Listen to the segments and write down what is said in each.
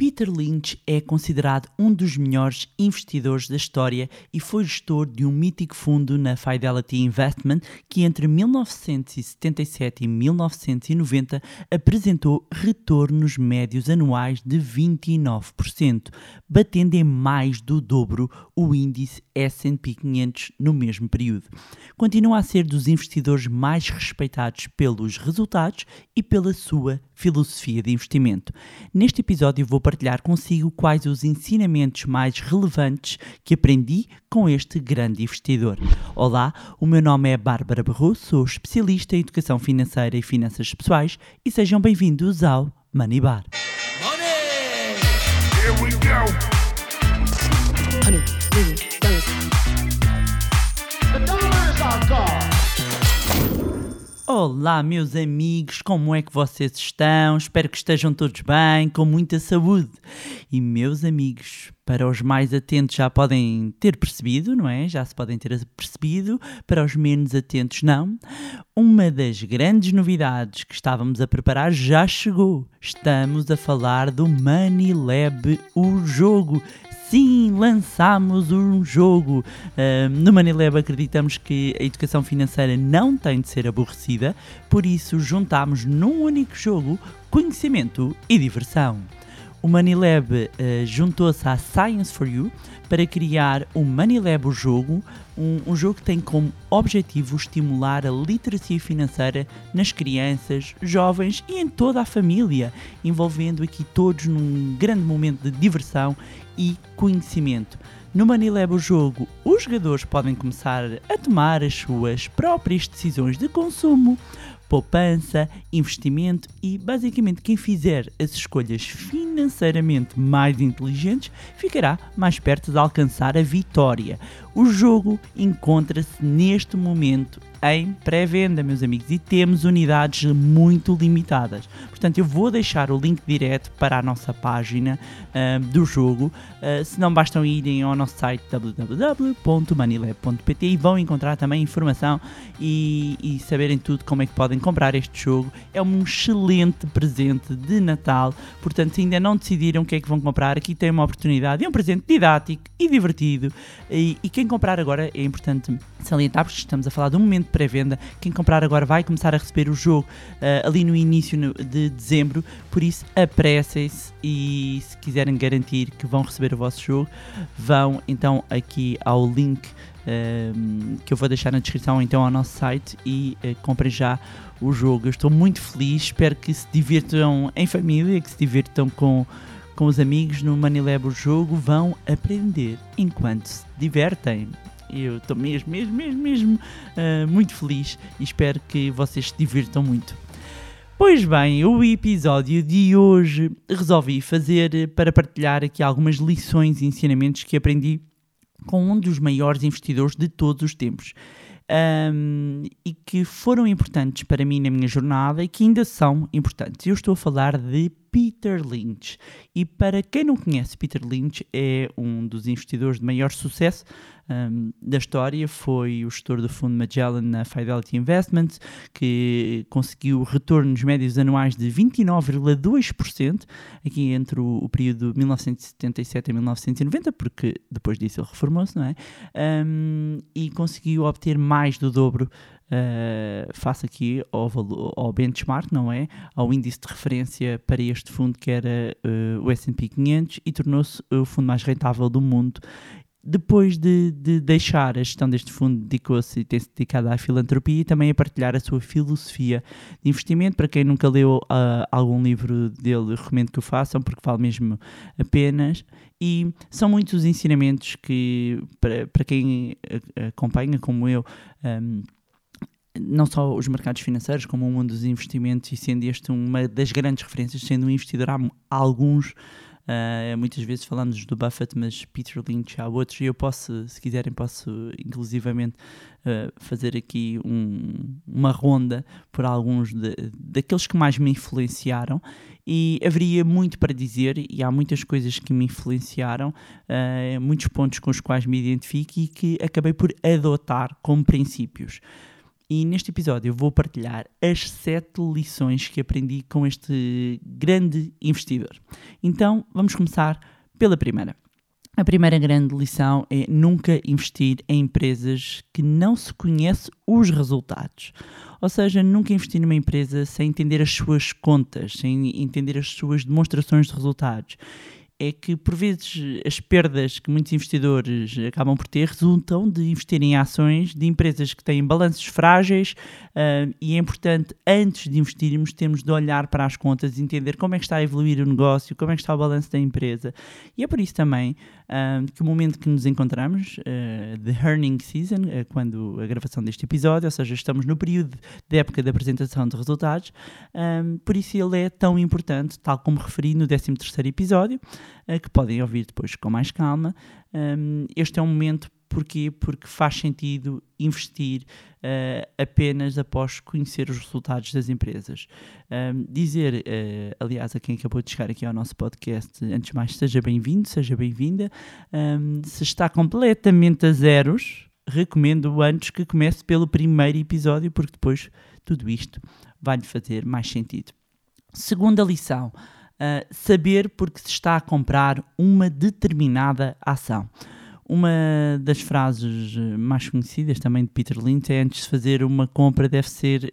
Peter Lynch é considerado um dos melhores investidores da história e foi gestor de um mítico fundo na Fidelity Investments que entre 1977 e 1990 apresentou retornos médios anuais de 29%, batendo em mais do dobro o índice S&P 500 no mesmo período. Continua a ser dos investidores mais respeitados pelos resultados e pela sua filosofia de investimento. Neste episódio vou partilhar consigo quais os ensinamentos mais relevantes que aprendi com este grande investidor. Olá, o meu nome é Bárbara Barroso, sou especialista em educação financeira e finanças pessoais e sejam bem-vindos ao Money Bar. Olá meus amigos, como é que vocês estão? Espero que estejam todos bem, com muita saúde. E meus amigos, para os mais atentos já podem ter percebido, não é? Já se podem ter percebido, para os menos atentos não. Uma das grandes novidades que estávamos a preparar já chegou. Estamos a falar do MoneyLab, o jogo. Sim, lançámos um jogo. No MoneyLab acreditamos que a educação financeira não tem de ser aborrecida, por isso juntámos num único jogo conhecimento e diversão. O MoneyLab juntou-se à Science4U para criar o MoneyLab o Jogo, um jogo que tem como objetivo estimular a literacia financeira nas crianças, jovens e em toda a família, envolvendo aqui todos num grande momento de diversão e conhecimento. No MoneyLab o Jogo, os jogadores podem começar a tomar as suas próprias decisões de consumo, poupança, investimento e, basicamente, quem fizer as escolhas financeiramente mais inteligentes ficará mais perto de alcançar a vitória. O jogo encontra-se neste momento em pré-venda, meus amigos, e temos unidades muito limitadas. Portanto, eu vou deixar o link direto para a nossa página do jogo. Se não, bastam irem ao nosso site www.moneyLab.pt e vão encontrar também informação e saberem tudo como é que podem comprar este jogo. É um excelente presente de Natal, portanto, se ainda não decidiram o que é que vão comprar, aqui tem uma oportunidade, é um presente didático e divertido. E quem comprar agora, é importante salientar, porque estamos a falar de um momento pré-venda, quem comprar agora vai começar a receber o jogo ali no início de dezembro, por isso apressem-se e se quiserem garantir que vão receber o vosso jogo, vão então aqui ao link que eu vou deixar na descrição então ao nosso site e comprem já o jogo. Eu estou muito feliz, espero que se divirtam em família, que se divirtam com os amigos no MoneyLab o Jogo, vão aprender enquanto se divertem. Eu estou mesmo muito feliz e espero que vocês se divirtam muito. Pois bem, o episódio de hoje resolvi fazer para partilhar aqui algumas lições e ensinamentos que aprendi com um dos maiores investidores de todos os tempos e que foram importantes para mim na minha jornada e que ainda são importantes. Eu estou a falar de Peter Lynch. E para quem não conhece, Peter Lynch é um dos investidores de maior sucesso da história. Foi o gestor do fundo Magellan na Fidelity Investments, que conseguiu retornos médios anuais de 29,2% aqui entre o período de 1977 e 1990, porque depois disso ele reformou-se, não é? E conseguiu obter mais do dobro face aqui ao benchmark, não é? Ao índice de referência para este fundo, que era o S&P 500, e tornou-se o fundo mais rentável do mundo. Depois de deixar a gestão deste fundo, dedicou-se e tem-se dedicado à filantropia e também a partilhar a sua filosofia de investimento. Para quem nunca leu algum livro dele, recomendo que o façam, porque vale mesmo a pena. E são muitos os ensinamentos que, para quem acompanha, como eu, não só os mercados financeiros, como o mundo dos investimentos, e sendo este uma das grandes referências, sendo um investidor há alguns, muitas vezes falamos do Buffett, mas Peter Lynch há outros, e eu posso, se quiserem, inclusivamente fazer aqui uma ronda por alguns daqueles que mais me influenciaram, e haveria muito para dizer, e há muitas coisas que me influenciaram, muitos pontos com os quais me identifico e que acabei por adotar como princípios. E neste episódio eu vou partilhar as 7 lições que aprendi com este grande investidor. Então vamos começar pela primeira. A primeira grande lição é nunca investir em empresas que não se conhece os resultados. Ou seja, nunca investir numa empresa sem entender as suas contas, sem entender as suas demonstrações de resultados. É que, por vezes, as perdas que muitos investidores acabam por ter resultam de investirem em ações de empresas que têm balanços frágeis, e é importante, antes de investirmos, termos de olhar para as contas e entender como é que está a evoluir o negócio, como é que está o balanço da empresa. E é por isso também que o momento que nos encontramos, the earning season, quando a gravação deste episódio, ou seja, estamos no período da época da apresentação de resultados, por isso ele é tão importante, tal como referi no 13º episódio, que podem ouvir depois com mais calma. Este é um momento, porquê? Porque faz sentido investir apenas após conhecer os resultados das empresas. Aliás, a quem acabou de chegar aqui ao nosso podcast, antes de mais, seja bem-vindo, seja bem-vinda. Se está completamente a zeros, recomendo antes que comece pelo primeiro episódio, porque depois tudo isto vai-lhe fazer mais sentido. Segunda lição. Saber porque se está a comprar uma determinada ação. Uma das frases mais conhecidas também de Peter Lynch é: antes de fazer uma compra deve ser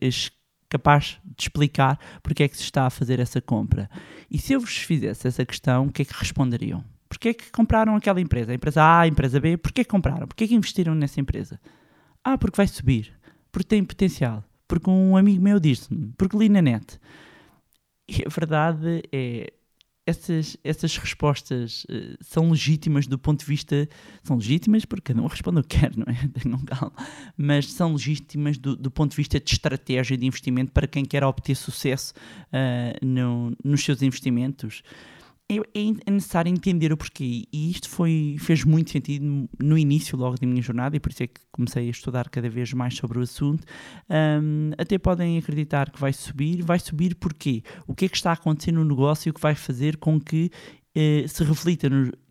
capaz de explicar porque é que se está a fazer essa compra. E se eu vos fizesse essa questão, o que é que responderiam? Porquê é que compraram aquela empresa? A empresa A, a empresa B, porquê que compraram? Porquê que investiram nessa empresa? Ah, porque vai subir, porque tem potencial, porque um amigo meu disse-me, porque li na net. E a verdade é, essas respostas são legítimas do ponto de vista... São legítimas porque cada um responde o que quer, não é? Tenham calma. Mas são legítimas do ponto de vista de estratégia de investimento para quem quer obter sucesso nos seus investimentos. É necessário entender o porquê, e isto fez muito sentido no início logo da minha jornada, e por isso é que comecei a estudar cada vez mais sobre o assunto. Até podem acreditar que vai subir porquê? O que é que está a acontecer no negócio que vai fazer com que se reflita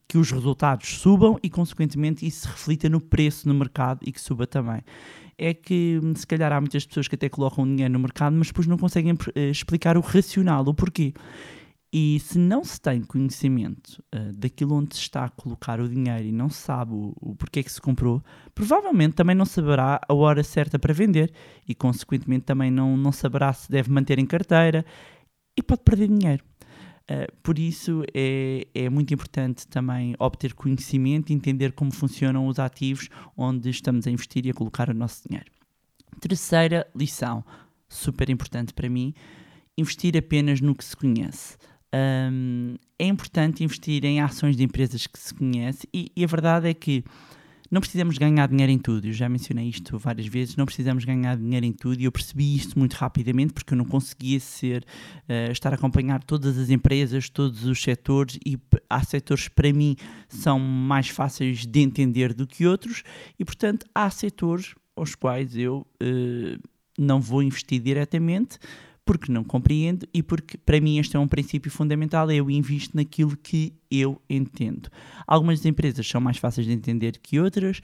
que os resultados subam e, consequentemente, isso se reflita no preço no mercado e que suba também. É que, se calhar, há muitas pessoas que até colocam dinheiro no mercado, mas depois não conseguem explicar o racional, o porquê. E se não se tem conhecimento daquilo onde se está a colocar o dinheiro e não se sabe o porquê que se comprou, provavelmente também não saberá a hora certa para vender e, consequentemente, também não saberá se deve manter em carteira e pode perder dinheiro. Por isso é muito importante também obter conhecimento e entender como funcionam os ativos onde estamos a investir e a colocar o nosso dinheiro. Terceira lição, super importante para mim: investir apenas no que se conhece. É importante investir em ações de empresas que se conhece, e a verdade é que não precisamos ganhar dinheiro em tudo. Eu já mencionei isto várias vezes, não precisamos ganhar dinheiro em tudo, e eu percebi isto muito rapidamente porque eu não conseguia estar a acompanhar todas as empresas, todos os setores, e há setores que para mim são mais fáceis de entender do que outros, e portanto há setores aos quais eu não vou investir diretamente, porque não compreendo e porque, para mim, este é um princípio fundamental: eu invisto naquilo que eu entendo. Algumas empresas são mais fáceis de entender que outras,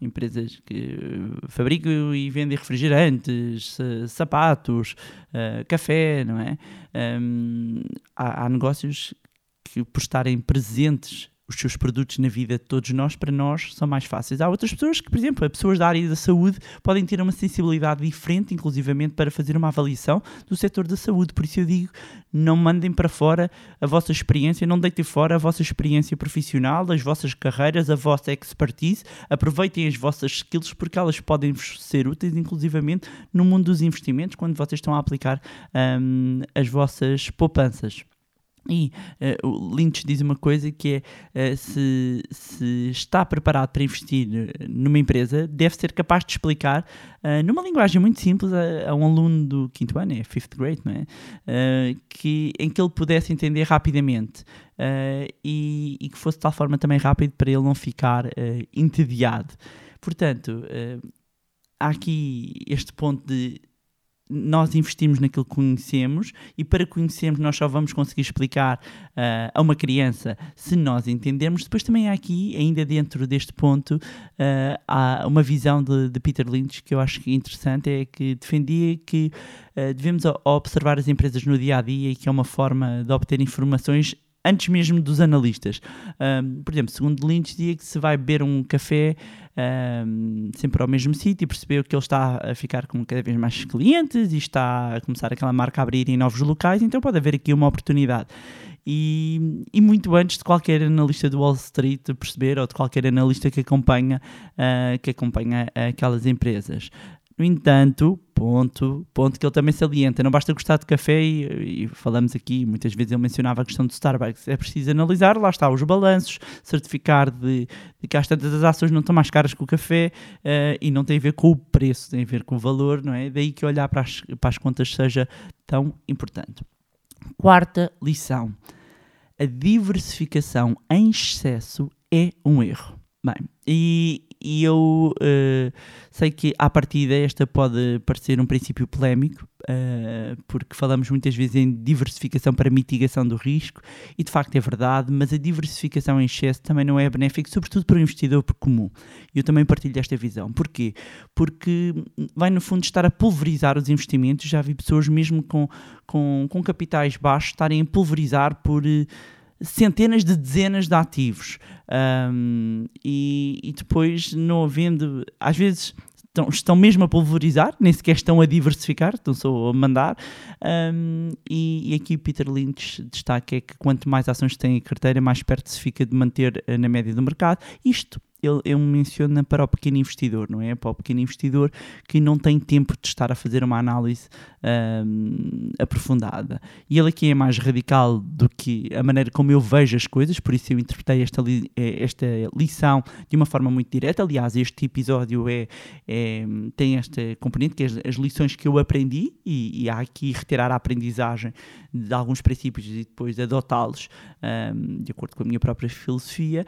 empresas que fabricam e vendem refrigerantes, sapatos, café, não é? Há negócios que, por estarem presentes os seus produtos na vida de todos nós, para nós são mais fáceis. Há outras pessoas que, por exemplo, pessoas da área da saúde podem ter uma sensibilidade diferente, inclusivamente, para fazer uma avaliação do setor da saúde. Por isso eu digo, não mandem para fora a vossa experiência, não deitem fora a vossa experiência profissional, as vossas carreiras, a vossa expertise. Aproveitem as vossas skills, porque elas podem ser úteis, inclusivamente, no mundo dos investimentos, quando vocês estão a aplicar as vossas poupanças. E o Lynch diz uma coisa que é: se está preparado para investir numa empresa, deve ser capaz de explicar numa linguagem muito simples a um aluno do 5º ano, é 5th grade, não é? Em que ele pudesse entender rapidamente e que fosse de tal forma também rápido para ele não ficar entediado. Portanto, há aqui este ponto de nós investimos naquilo que conhecemos, e para conhecermos nós só vamos conseguir explicar a uma criança se nós entendermos. Depois também há aqui, ainda dentro deste ponto, há uma visão de Peter Lynch que eu acho interessante, é que defendia que devemos observar as empresas no dia-a-dia, e que é uma forma de obter informações antes mesmo dos analistas. Por exemplo, segundo Lynch, dizia que se vai beber um café sempre ao mesmo sítio e perceber que ele está a ficar com cada vez mais clientes e está a começar aquela marca a abrir em novos locais, então pode haver aqui uma oportunidade. E muito antes de qualquer analista do Wall Street perceber, ou de qualquer analista que acompanha aquelas empresas. No entanto, ponto que ele também salienta, não basta gostar de café, e falamos aqui, muitas vezes ele mencionava a questão do Starbucks, é preciso analisar, lá está, os balanços, certificar de que às tantas as ações não estão mais caras que o café, e não tem a ver com o preço, tem a ver com o valor, não é? Daí que olhar para as contas seja tão importante. Quarta lição, a diversificação em excesso é um erro. Bem, e eu sei que à partida esta pode parecer um princípio polémico, porque falamos muitas vezes em diversificação para mitigação do risco, e de facto é verdade, mas a diversificação em excesso também não é benéfica, sobretudo para o investidor comum. Eu também partilho esta visão. Porquê? Porque vai no fundo estar a pulverizar os investimentos. Já vi pessoas mesmo com capitais baixos estarem a pulverizar por centenas de dezenas de ativos, e depois não havendo, às vezes estão mesmo a pulverizar, nem sequer estão a diversificar, estão só a mandar, e aqui Peter Lynch destaca é que quanto mais ações tem em carteira, mais perto se fica de manter na média do mercado. Isto ele menciona para o pequeno investidor, não é? Para o pequeno investidor que não tem tempo de estar a fazer uma análise aprofundada. E ele aqui é mais radical do que a maneira como eu vejo as coisas, por isso eu interpretei esta lição de uma forma muito direta. Aliás, este episódio tem esta componente, que é as lições que eu aprendi, e há aqui retirar a aprendizagem de alguns princípios e depois adotá-los de acordo com a minha própria filosofia,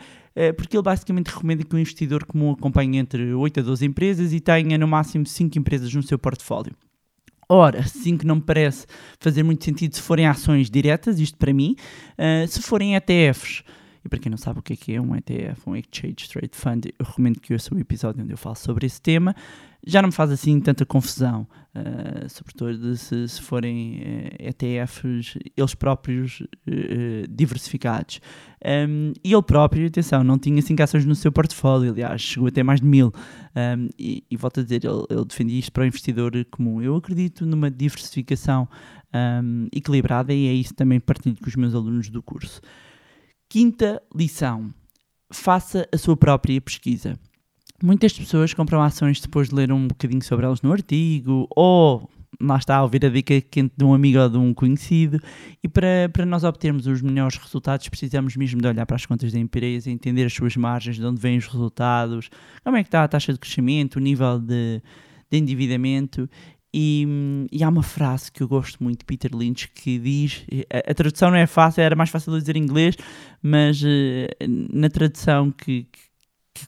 porque ele basicamente recomenda que o investidor comum acompanhe entre 8 a 12 empresas e tenha no máximo 5 empresas no seu portfólio. Ora, 5 não me parece fazer muito sentido se forem ações diretas, isto para mim, se forem ETFs. E para quem não sabe o que é um ETF, um Exchange Traded Fund, eu recomendo que ouça o episódio onde eu falo sobre esse tema. Já não me faz assim tanta confusão, sobretudo se forem ETFs, eles próprios diversificados. E ele próprio, atenção, não tinha 5 ações no seu portfólio, aliás, chegou até mais de 1000. E volto a dizer, ele defendia isto para o investidor comum. Eu acredito numa diversificação equilibrada, e é isso também partilho com os meus alunos do curso. Quinta lição, faça a sua própria pesquisa. Muitas pessoas compram ações depois de ler um bocadinho sobre elas no artigo, ou, lá está, a ouvir a dica quente de um amigo ou de um conhecido, e para nós obtermos os melhores resultados precisamos mesmo de olhar para as contas da empresa, entender as suas margens, de onde vêm os resultados, como é que está a taxa de crescimento, o nível de endividamento. E há uma frase que eu gosto muito de Peter Lynch que diz, a tradução não é fácil, era mais fácil de dizer em inglês, mas na tradução que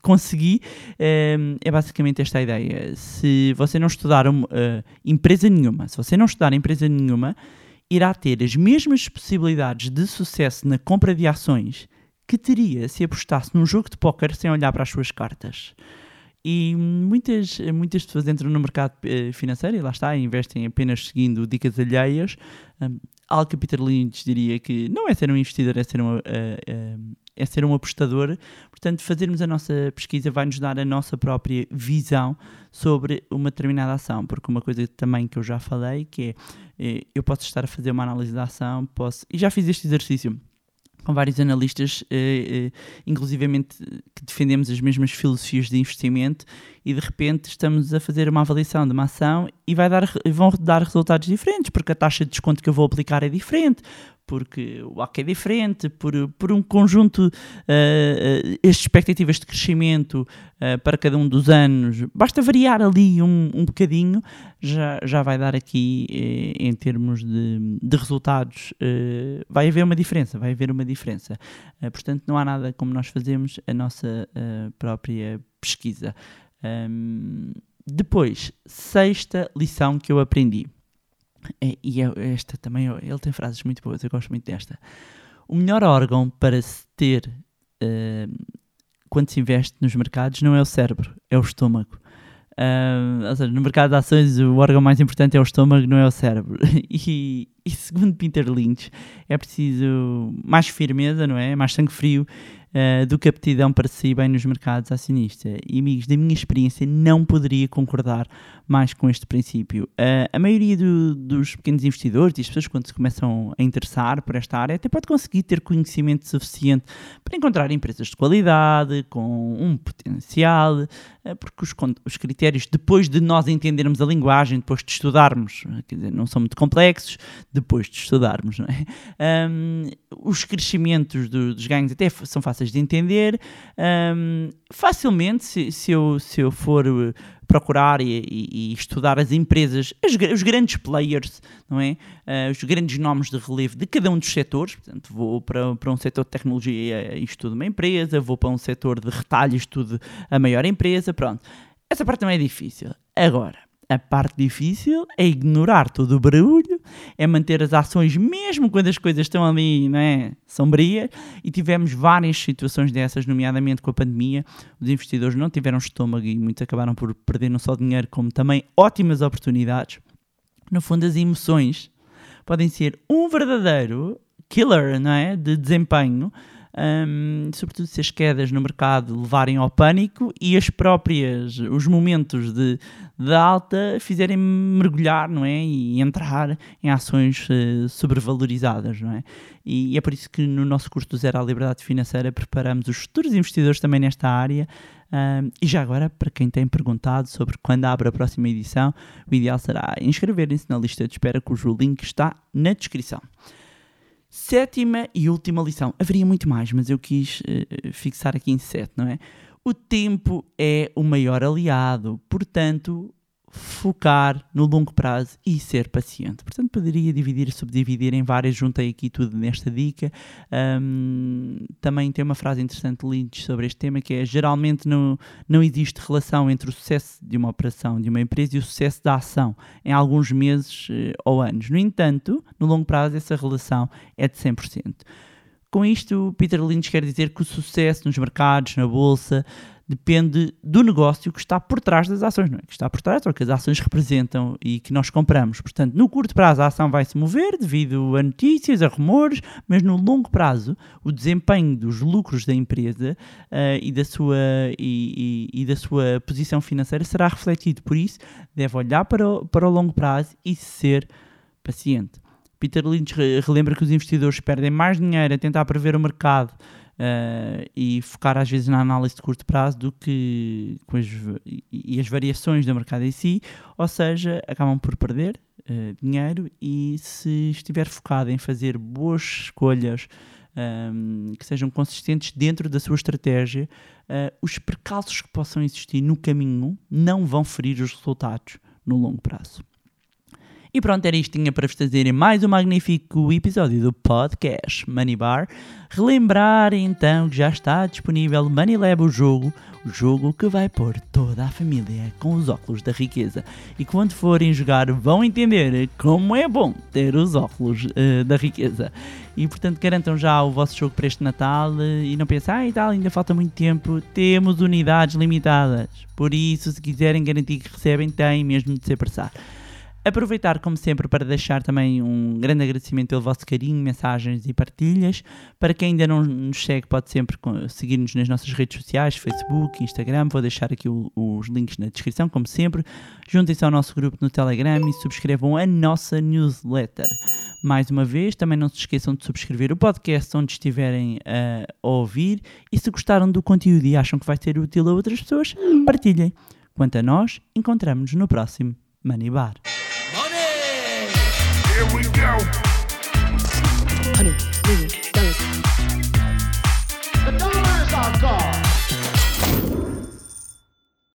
consegui é basicamente esta a ideia: se você não estudar empresa nenhuma, irá ter as mesmas possibilidades de sucesso na compra de ações que teria se apostasse num jogo de póquer sem olhar para as suas cartas. E muitas pessoas entram no mercado financeiro e lá está, investem apenas seguindo dicas alheias. Algo que Peter Lynch diria que não é ser um investidor, é ser um apostador. Portanto, fazermos a nossa pesquisa vai-nos dar a nossa própria visão sobre uma determinada ação, porque uma coisa também que eu já falei, que é, eu posso estar a fazer uma análise da ação, e já fiz este exercício com vários analistas, inclusivamente que defendemos as mesmas filosofias de investimento, e de repente estamos a fazer uma avaliação de uma ação e vão dar resultados diferentes, porque a taxa de desconto que eu vou aplicar é diferente, porque o AC é diferente, por um conjunto, as expectativas de crescimento para cada um dos anos, basta variar ali um bocadinho, já vai dar aqui, em termos de resultados, vai haver uma diferença. Portanto, não há nada como nós fazemos a nossa própria pesquisa. Depois, sexta lição que eu aprendi. E esta também, ele tem frases muito boas, eu gosto muito desta. O melhor órgão para se ter quando se investe nos mercados não é o cérebro, é o estômago. Ou seja, no mercado de ações o órgão mais importante é o estômago, não é o cérebro. E segundo Peter Lynch, é preciso mais firmeza, não é? Mais sangue frio do que aptidão para se ir bem nos mercados acionistas. E amigos, da minha experiência não poderia concordar mais com este princípio. A maioria dos pequenos investidores e as pessoas quando se começam a interessar por esta área até pode conseguir ter conhecimento suficiente para encontrar empresas de qualidade, com um potencial, porque os critérios, depois de nós entendermos a linguagem, depois de estudarmos, quer dizer, não são muito complexos, depois de estudarmos, não é? Os crescimentos dos ganhos até são fáceis de entender. Facilmente, se eu for procurar e estudar as empresas, os grandes players, não é? Os grandes nomes de relevo de cada um dos setores. Portanto, vou para um setor de tecnologia e estudo uma empresa, vou para um setor de retalho e estudo a maior empresa, pronto. Essa parte também é difícil. Agora, a parte difícil é ignorar todo o barulho, é manter as ações mesmo quando as coisas estão ali, não é, sombrias, e tivemos várias situações dessas, nomeadamente com a pandemia. Os investidores não tiveram estômago e muitos acabaram por perder não só dinheiro, como também ótimas oportunidades. No fundo, as emoções podem ser um verdadeiro killer, não é, de desempenho, sobretudo se as quedas no mercado levarem ao pânico e os momentos de alta fizerem mergulhar, não é? E entrar em ações sobrevalorizadas, não é? E é por isso que no nosso curso do Zero à Liberdade Financeira preparamos os futuros investidores também nesta área. E já agora, para quem tem perguntado sobre quando abre a próxima edição, o ideal será inscreverem-se na lista de espera, cujo link está na descrição. Sétima e última lição. Haveria muito mais, mas eu quis fixar aqui em 7, não é? O tempo é o maior aliado, portanto, focar no longo prazo e ser paciente. Portanto, poderia subdividir em várias, juntei aqui tudo nesta dica. Também tem uma frase interessante, Lynch, sobre este tema, que é: geralmente não existe relação entre o sucesso de uma operação, de uma empresa, e o sucesso da ação em alguns meses ou anos. No entanto, no longo prazo, essa relação é de 100%. Com isto, Peter Lynch quer dizer que o sucesso nos mercados, na bolsa, depende do negócio que está por trás das ações, não é? Que está por trás, ou que as ações representam e que nós compramos. Portanto, no curto prazo a ação vai se mover devido a notícias, a rumores, mas no longo prazo o desempenho dos lucros da empresa e da sua posição financeira será refletido. Por isso, deve olhar para o longo prazo e ser paciente. Peter Lynch relembra que os investidores perdem mais dinheiro a tentar prever o mercado e focar às vezes na análise de curto prazo do que as variações do mercado em si, ou seja, acabam por perder dinheiro. E se estiver focado em fazer boas escolhas que sejam consistentes dentro da sua estratégia, os percalços que possam existir no caminho não vão ferir os resultados no longo prazo. E pronto, era isto que tinha para vos trazer em mais um magnífico episódio do podcast Money Bar. Relembrar então que já está disponível MoneyLab, o jogo que vai pôr toda a família com os óculos da riqueza. E quando forem jogar vão entender como é bom ter os óculos da riqueza. E portanto garantam já o vosso jogo para este Natal e não pensem, ainda falta muito tempo, temos unidades limitadas. Por isso, se quiserem garantir que recebem, têm mesmo de se apressar. Aproveitar, como sempre, para deixar também um grande agradecimento pelo vosso carinho, mensagens e partilhas. Para quem ainda não nos segue, pode sempre seguir-nos nas nossas redes sociais, Facebook, Instagram. Vou deixar aqui os links na descrição, como sempre. Juntem-se ao nosso grupo no Telegram e subscrevam a nossa newsletter. Mais uma vez, também não se esqueçam de subscrever o podcast onde estiverem a ouvir. E se gostaram do conteúdo e acham que vai ser útil a outras pessoas, partilhem. Quanto a nós, encontramos-nos no próximo Money Bar. Here we go. Honey,